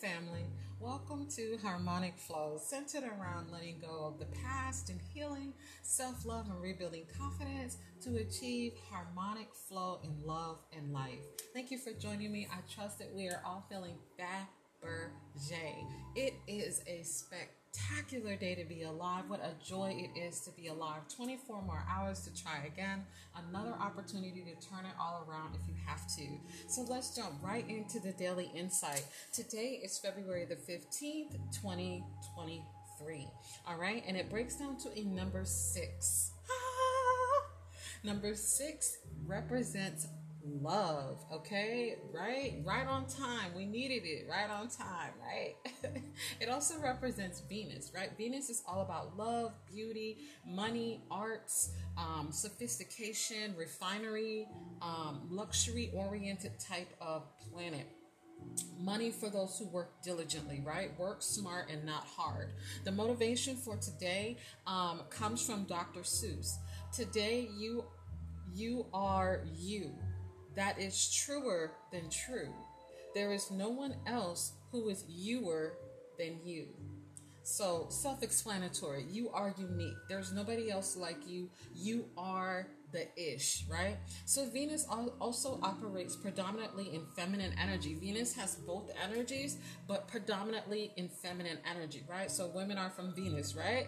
family. Welcome to Harmonic Flow, centered around letting go of the past and healing, self-love, and rebuilding confidence to achieve harmonic flow in love and life. Thank you for joining me. I trust that we are all feeling Fabergé. It is a spectacular day to be alive. What a joy it is to be alive. 24 more hours to try again. Another opportunity to turn it all around if you have to. So let's jump right into the Daily Insight. Today is February the 15th, 2023. All right, and it breaks down to a number 6. Number 6 represents love, okay? Right on time. We needed it. Right on time, right? It also represents Venus, right? Venus is all about love, beauty, money, arts, sophistication, refinery, luxury-oriented type of planet. Money for those who work diligently, right? Work smart and not hard. The motivation for today comes from Dr. Seuss. Today, you are you. That is truer than true. There is no one else who is youer than you. So self-explanatory. You are unique. There's nobody else like you. You are the ish, right? So Venus also operates predominantly in feminine energy. Venus has both energies, but predominantly in feminine energy, right? So women are from Venus, right?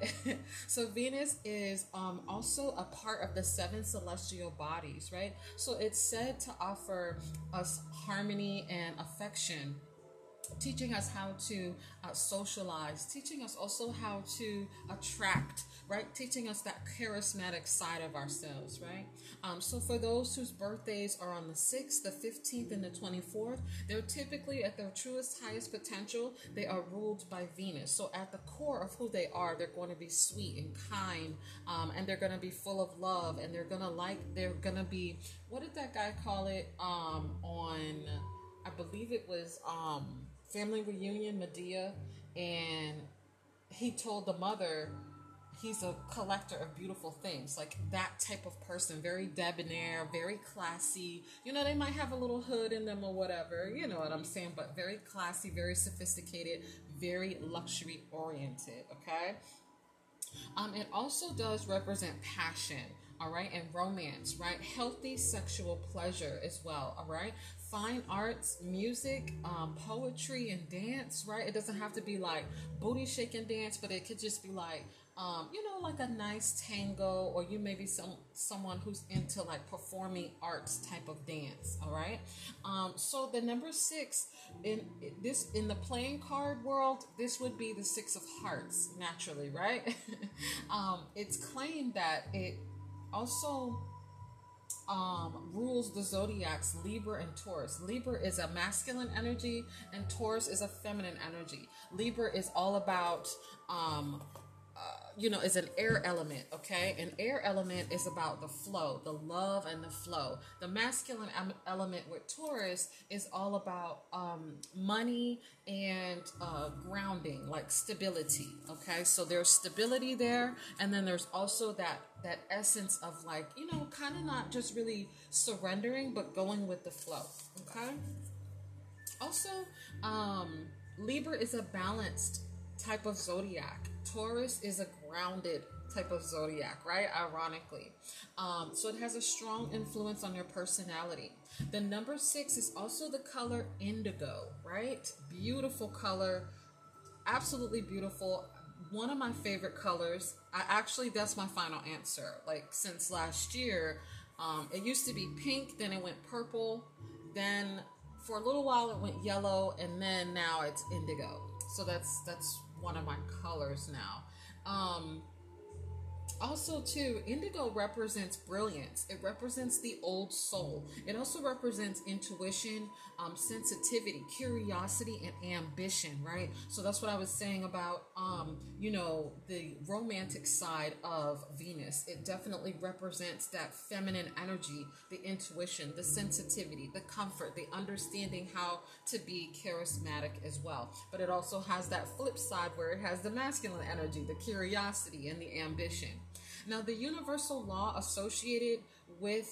So Venus is also a part of the 7 celestial bodies, right? So it's said to offer us harmony and affection, teaching us how to socialize, teaching us also how to attract, right? Teaching us that charismatic side of ourselves, right? So for those whose birthdays are on the 6th, the 15th, and the 24th, they're typically at their truest, highest potential. They are ruled by Venus. So at the core of who they are, they're going to be sweet and kind, and they're going to be full of love, and they're going to be, what did that guy call it on, I believe it was, Family Reunion, Medea, and he told the mother he's a collector of beautiful things, like that type of person, very debonair, very classy. You know, they might have a little hood in them or whatever, you know what I'm saying, but very classy, very sophisticated, very luxury oriented, okay? It also does represent passion, all right, and romance, right? Healthy sexual pleasure as well, all right? Fine arts, music, poetry, and dance, right? It doesn't have to be like booty shaking dance, but it could just be like, you know, like a nice tango, or you may be someone who's into like performing arts type of dance, all right? So the number 6, in the playing card world, this would be the 6 of hearts, naturally, right? It's claimed that it also rules the zodiacs Libra and Taurus. Libra is a masculine energy and Taurus is a feminine energy. Libra is all about, is an air element, okay? An air element is about the flow, the love and the flow. The masculine element with Taurus is all about money and grounding, like stability, okay? So there's stability there, and then there's also that essence of like, you know, kind of not just really surrendering, but going with the flow, okay? Also, Libra is a balanced type of zodiac. Taurus is a grounded type of zodiac, right? Ironically. So it has a strong influence on your personality. The number 6 is also the color indigo, right? Beautiful color. Absolutely beautiful. One of my favorite colors. That's my final answer. Like since last year, it used to be pink, then it went purple. Then for a little while it went yellow, and then now it's indigo. So that's one of my colors now. Also too, indigo represents brilliance. It represents the old soul. It also represents intuition, sensitivity, curiosity, and ambition, right? So that's what I was saying about, the romantic side of Venus. It definitely represents that feminine energy, the intuition, the sensitivity, the comfort, the understanding how to be charismatic as well. But it also has that flip side where it has the masculine energy, the curiosity, and the ambition. Now, the universal law associated with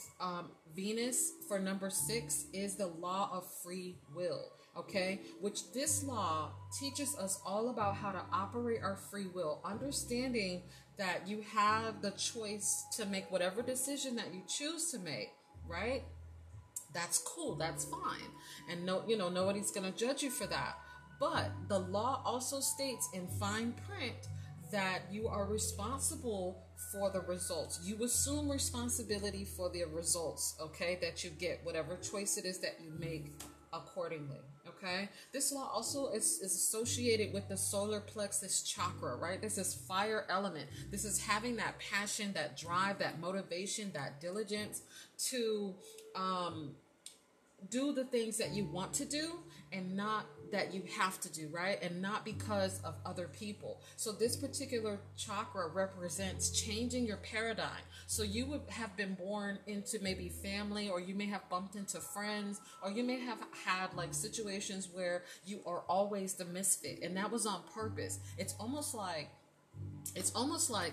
Venus for number 6 is the law of free will. okay? Which this law teaches us all about how to operate our free will, understanding that you have the choice to make whatever decision that you choose to make, right? That's cool, that's fine. And no, you know, nobody's gonna judge you for that. But the law also states in fine print that you are responsible for the results. You assume responsibility for the results, okay, that you get, whatever choice it is that you make accordingly, okay? This law also is associated with the solar plexus chakra, right? This is fire element. This is having that passion, that drive, that motivation, that diligence to do the things that you want to do and not that you have to do, right? And not because of other people. So this particular chakra represents changing your paradigm. So you would have been born into maybe family, or you may have bumped into friends, or you may have had like situations where you are always the misfit, and that was on purpose. It's almost like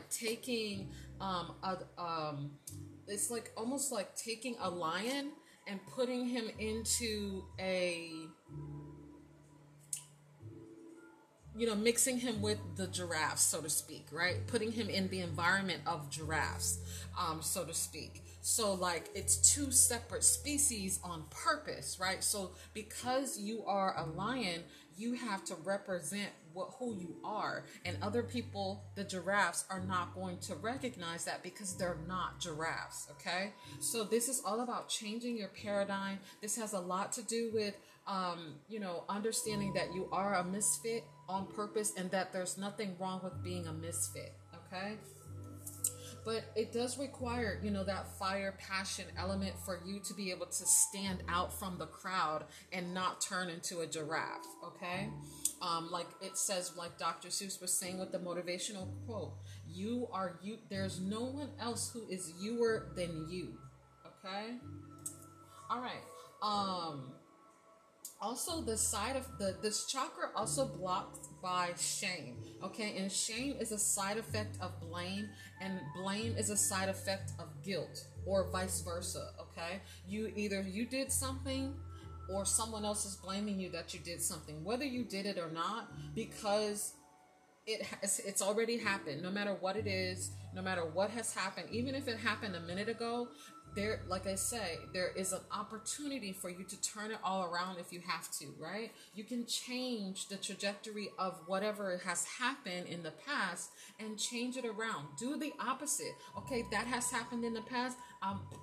taking it's like almost like taking a lion and putting him into a, you know, mixing him with the giraffes, so to speak, right? Putting him in the environment of giraffes, so to speak. So like it's two separate species on purpose, right? So because you are a lion, you have to represent who you are, and other people, the giraffes, are not going to recognize that because they're not giraffes, okay? So this is all about changing your paradigm. This has a lot to do with, you know, understanding that you are a misfit on purpose and that there's nothing wrong with being a misfit, okay? But it does require, you know, that fire passion element for you to be able to stand out from the crowd and not turn into a giraffe, okay? Like it says, like Dr. Seuss was saying with the motivational quote, you are you, there's no one else who is you-er than you, okay? All right. Also, the side of this chakra also blocked by shame, okay? And shame is a side effect of blame, and blame is a side effect of guilt, or vice versa, okay? Either you did something, or someone else is blaming you that you did something, whether you did it or not, because it's already happened. No matter what it is, no matter what has happened, even if it happened a minute ago, there, like I say, there is an opportunity for you to turn it all around if you have to, right? You can change the trajectory of whatever has happened in the past and change it around. Do the opposite. Okay, that has happened in the past.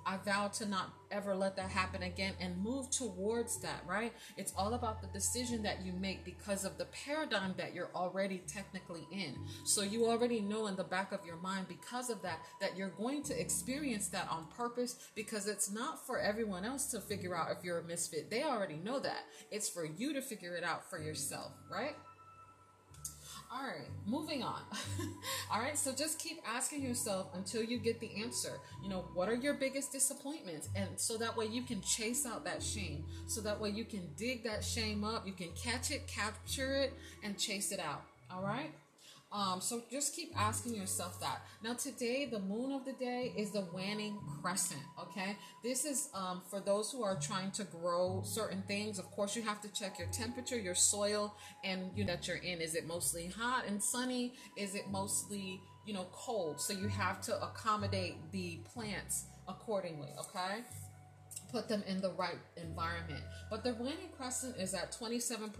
I vow to not ever let that happen again, and move towards that, right? It's all about the decision that you make because of the paradigm that you're already technically in. So you already know in the back of your mind, because of that, that you're going to experience that on purpose, because it's not for everyone else to figure out if you're a misfit. They already know that. It's for you to figure it out for yourself, right? All right, moving on. All right, so just keep asking yourself until you get the answer. You know, what are your biggest disappointments? And so that way you can chase out that shame. So that way you can dig that shame up. You can catch it, capture it, and chase it out. All right? So just keep asking yourself that. Now today, the moon of the day is the waning crescent, okay? This is for those who are trying to grow certain things. Of course, you have to check your temperature, your soil, and you know, that you're in. Is it mostly hot and sunny? Is it mostly, you know, cold? So you have to accommodate the plants accordingly, okay? Put them in the right environment. But the waning crescent is at 27%,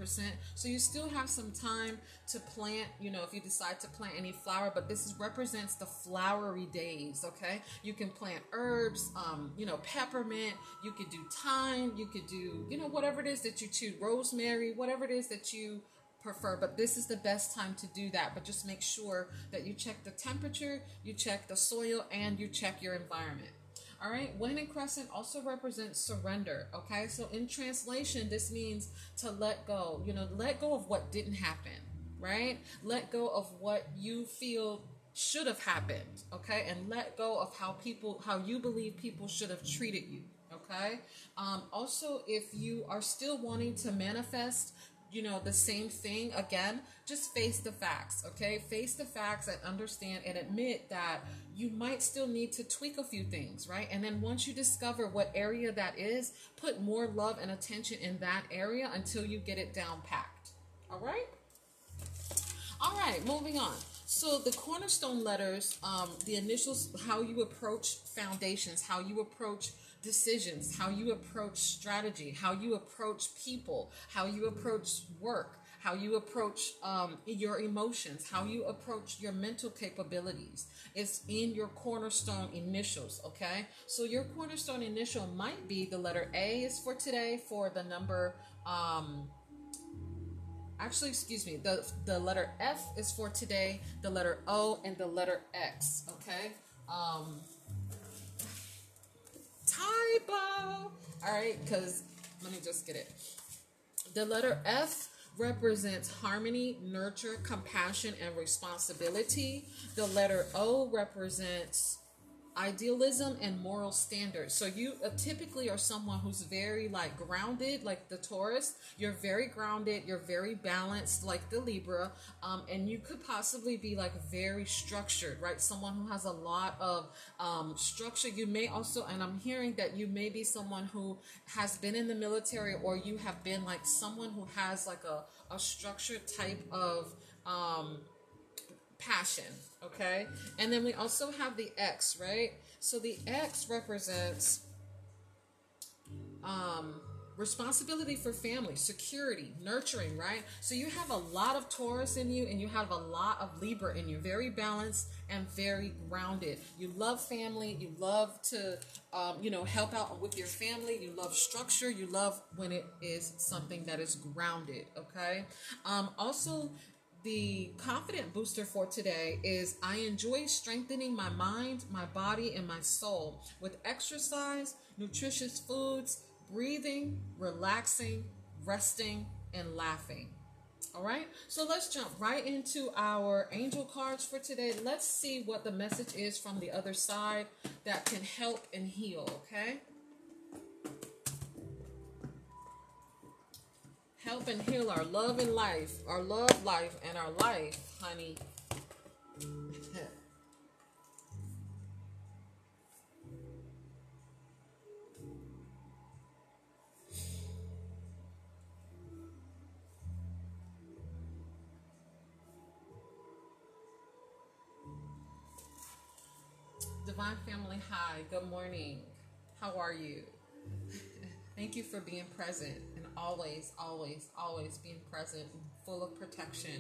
so you still have some time to plant, you know, if you decide to plant any flower, but this represents the flowery days, okay? You can plant herbs, you know, peppermint, you could do thyme, you could do, you know, whatever it is that you choose, rosemary, whatever it is that you prefer, but this is the best time to do that. But just make sure that you check the temperature, you check the soil, and you check your environment. All right, waning crescent also represents surrender, okay? So in translation, this means to let go, you know, let go of what didn't happen, right? Let go of what you feel should have happened, okay? And let go of how you believe people should have treated you, okay? Also, if you are still wanting to manifest, the same thing again, just face the facts, okay? Face the facts and understand and admit that you might still need to tweak a few things, right? And then once you discover what area that is, put more love and attention in that area until you get it down packed, all right? All right, moving on. So the cornerstone letters, the initials, how you approach foundations, how you approach decisions, how you approach strategy, how you approach people, how you approach work, how you approach your emotions, how you approach your mental capabilities. It's in your cornerstone initials, okay? So your cornerstone initial might be the letter A is for today for the number... the letter F is for today, the letter O, and the letter X, okay? Typo! All right, because let me just get it. The letter F represents harmony, nurture, compassion, and responsibility. The letter O represents idealism and moral standards. So you typically are someone who's very grounded, like the Taurus. You're very grounded, you're very balanced, like the Libra, and you could possibly be very structured, right? Someone who has a lot of structure. You may also, and I'm hearing that you may be someone who has been in the military, or you have been someone who has a structured type of passion, okay? And then we also have the X, right? So the X represents responsibility for family, security, nurturing, right? So you have a lot of Taurus in you, and you have a lot of Libra in you. Very balanced and very grounded. You love family. You love to, help out with your family. You love structure. You love when it is something that is grounded, okay? Also, the confident booster for today is I enjoy strengthening my mind, my body, and my soul with exercise, nutritious foods, breathing, relaxing, resting, and laughing. All right, so let's jump right into our angel cards for today. Let's see what the message is from the other side that can help and heal, okay? Help and heal our love and life, our love life and our life, honey. Divine Family, hi, good morning. How are you? Thank you for being present and always, always, always being present and full of protection.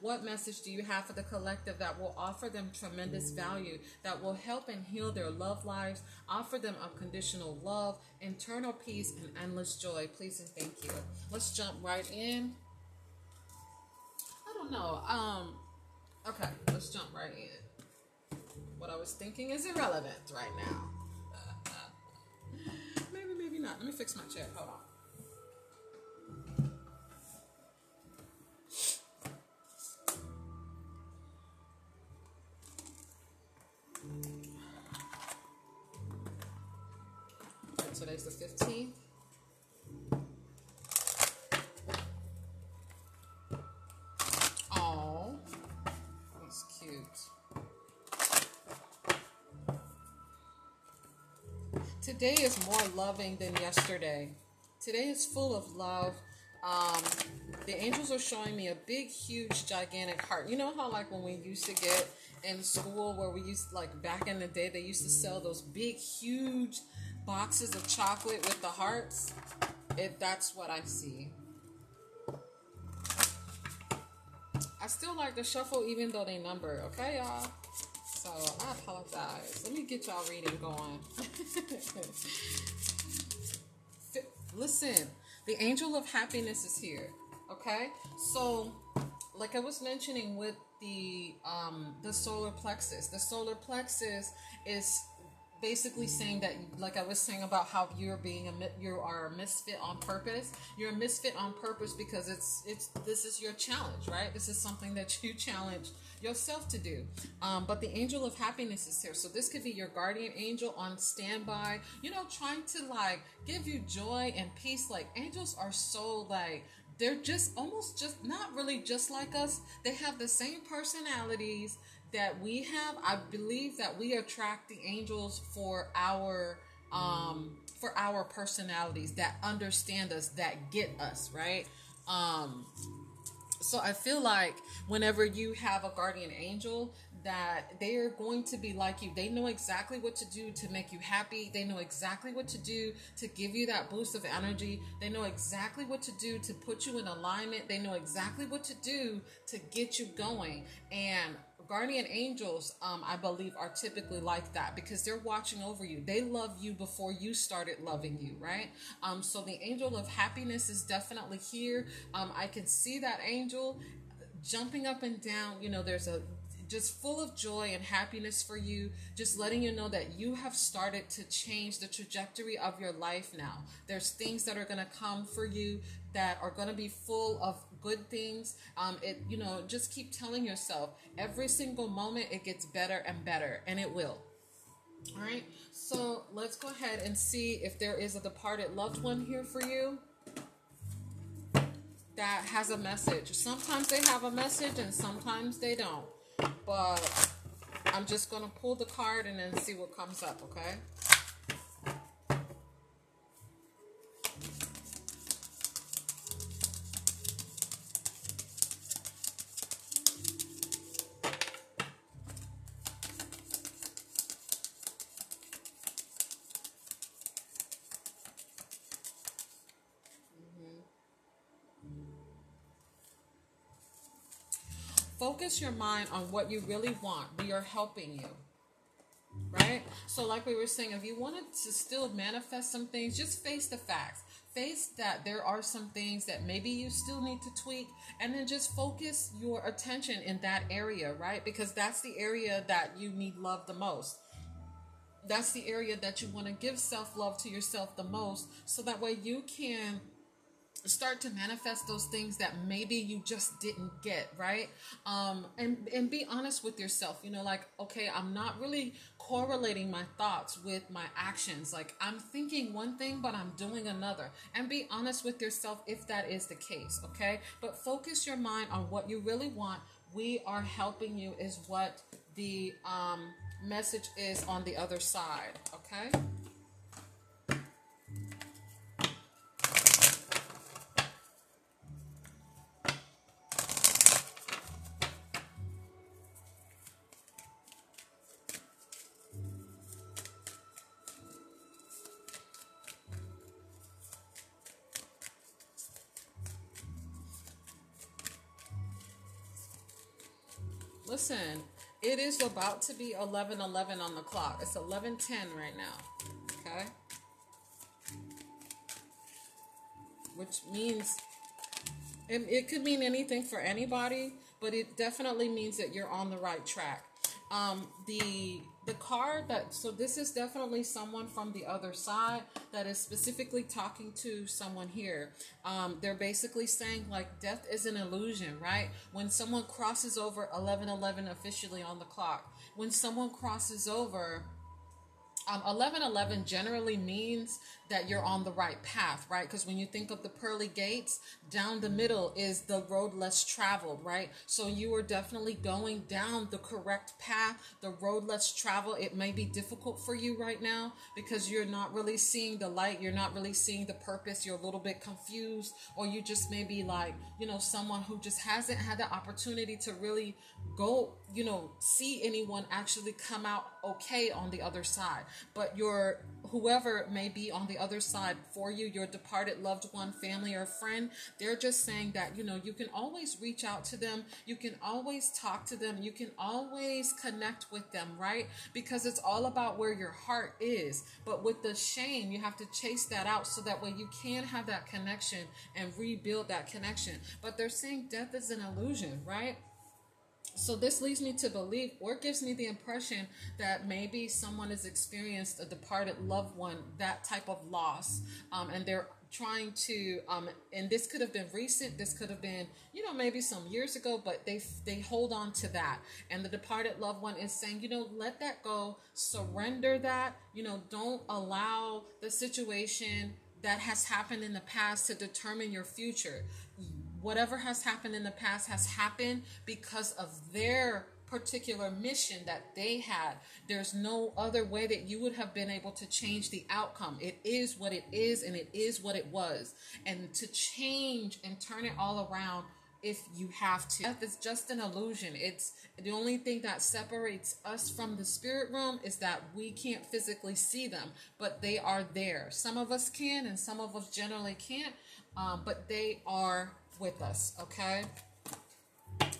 What message do you have for the collective that will offer them tremendous value, that will help and heal their love lives, offer them unconditional love, internal peace, and endless joy? Please and thank you. Let's jump right in. I don't know. Okay, let's jump right in. What I was thinking is irrelevant right now. Maybe not. Let me fix my chair. Hold on. All right, today's the 15th. Oh, that's cute. Today is more loving than yesterday. Today is full of love. The angels are showing me a big, huge, gigantic heart. You know how when we used to get in school where we used, back in the day, they used to sell those big, huge boxes of chocolate with the hearts? That's what I see. I still like to shuffle even though they number. Okay, y'all? So I apologize. Let me get y'all reading going. Listen, the angel of happiness is here. Okay, so I was mentioning with the solar plexus. The solar plexus is basically saying that, I was saying about how you are a misfit on purpose. You're a misfit on purpose because this is your challenge, right? This is something that you challenge yourself to do. But the angel of happiness is here. So this could be your guardian angel on standby, trying to give you joy and peace. Angels are so They're just almost just not really just like us. They have the same personalities that we have. I believe that we attract the angels for our personalities, that understand us, that get us, right? So I feel like whenever you have a guardian angel, that they are going to be like you. They know exactly what to do to make you happy. They know exactly what to do to give you that boost of energy. They know exactly what to do to put you in alignment. They know exactly what to do to get you going. And guardian angels, I believe, are typically like that because they're watching over you. They love you before you started loving you, right? So the angel of happiness is definitely here. I can see that angel jumping up and down. You know, there's a just full of joy and happiness for you, just letting you know that you have started to change the trajectory of your life now. There's things that are going to come for you that are going to be full of good things. You know, just keep telling yourself every single moment it gets better and better, and it will. All right. So let's go ahead and see if there is a departed loved one here for you that has a message. Sometimes they have a message and sometimes they don't. But I'm just going to pull the card and then see what comes up, okay? Focus your mind on what you really want. We are helping you, right? So like we were saying, if you wanted to still manifest some things, just face the facts. Face that there are some things that maybe you still need to tweak, and then just focus your attention in that area, right? Because that's the area that you need love the most. That's the area that you want to give self-love to yourself the most, so that way you can start to manifest those things that maybe you just didn't get, right? And be honest with yourself, you know, like, okay, I'm not really correlating my thoughts with my actions. Like, I'm thinking one thing, but I'm doing another. And be honest with yourself if that is the case, okay? But focus your mind on what you really want. We are helping you is what the message is on the other side, okay? Listen, it is about to be 11:11 on the clock. It's 11:10 right now, okay? Which means, and it could mean anything for anybody, but it definitely means that you're on the right track. The card that, so this is definitely someone from the other side that is specifically talking to someone here. They're basically saying like death is an illusion, right? When someone crosses over 11:11 officially on the clock, when someone crosses over 11:11 generally means that you're on the right path, right? Because when you think of the pearly gates, down the middle is the road less traveled, right? So you are definitely going down the correct path, the road less traveled. It may be difficult for you right now because you're not really seeing the light. You're not really seeing the purpose. You're a little bit confused, or you just may be like, you know, someone who just hasn't had the opportunity to really go, you know, see anyone actually come out okay on the other side. But your whoever may be on the other side for you, your departed loved one, family, or friend, they're just saying that, you know, you can always reach out to them. You can always talk to them. You can always connect with them, right? Because it's all about where your heart is. But with the shame, you have to chase that out so that way you can have that connection and rebuild that connection. But they're saying death is an illusion, right? So this leads me to believe, or gives me the impression, that maybe someone has experienced a departed loved one, that type of loss, and they're trying to, and this could have been recent, this could have been, you know, maybe some years ago, but they hold on to that. And the departed loved one is saying, you know, let that go, surrender that, you know, don't allow the situation that has happened in the past to determine your future. whatever has happened in the past has happened because of their particular mission that they had. There's no other way that you would have been able to change the outcome. It is what it is, and it is what it was. And to change and turn it all around, if you have to, death is just an illusion. It's the only thing that separates us from the spirit realm is that we can't physically see them, but they are there. Some of us can, and some of us generally can't, but they are with us, okay?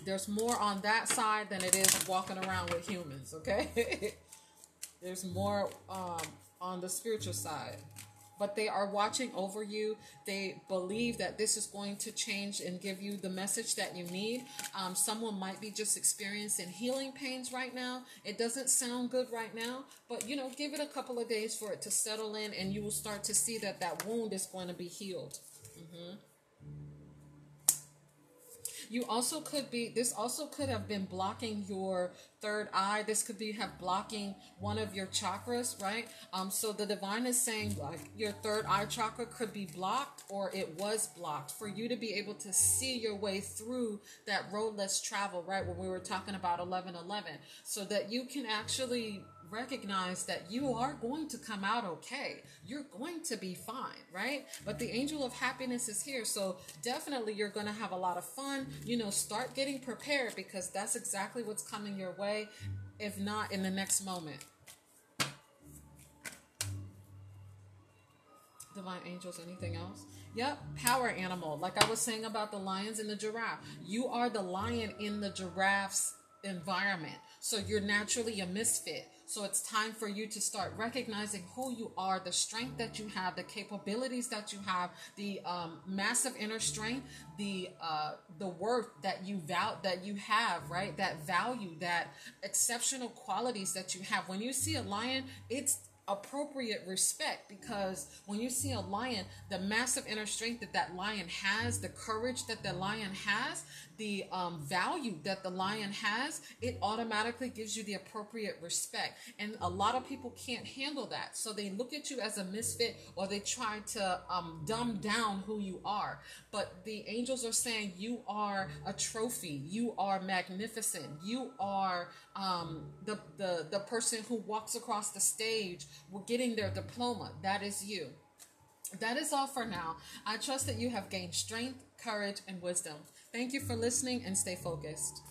There's more on that side than it is walking around with humans, okay? There's more on the spiritual side. But they are watching over you. They believe that this is going to change and give you the message that you need. Someone might be just experiencing healing pains right now. It doesn't sound good right now, but, you know, give it a couple of days for it to settle in, and you will start to see that that wound is going to be healed. Mm-hmm. You also could be, this also could have been blocking your third eye. This could be blocking one of your chakras, right? So the divine is saying, like, your third eye chakra could be blocked, or it was blocked, for you to be able to see your way through that road less traveled, right? When we were talking about 1111, so that you can actually recognize that you are going to come out okay. You're going to be fine, right? But the angel of happiness is here, so definitely you're going to have a lot of fun. You know, start getting prepared, because that's exactly what's coming your way, if not in the next moment. Divine angels, anything else? Yep, power animal. Like I was saying about the lions and the giraffe. You are the lion in the giraffe's environment, so you're naturally a misfit. So it's time for you to start recognizing who you are, the strength that you have, the capabilities that you have, the massive inner strength, the worth that you have, right? That value, that exceptional qualities that you have. When you see a lion, it's appropriate respect, because when you see a lion, the massive inner strength that that lion has, the courage that the lion has, the value that the lion has, it automatically gives you the appropriate respect. And a lot of people can't handle that, so they look at you as a misfit, or they try to dumb down who you are. But the angels are saying you are a trophy, you are magnificent, you are the person who walks across the stage we're getting their diploma. That is you. That is all for now. I trust that you have gained strength, courage, and wisdom. Thank you for listening, and stay focused.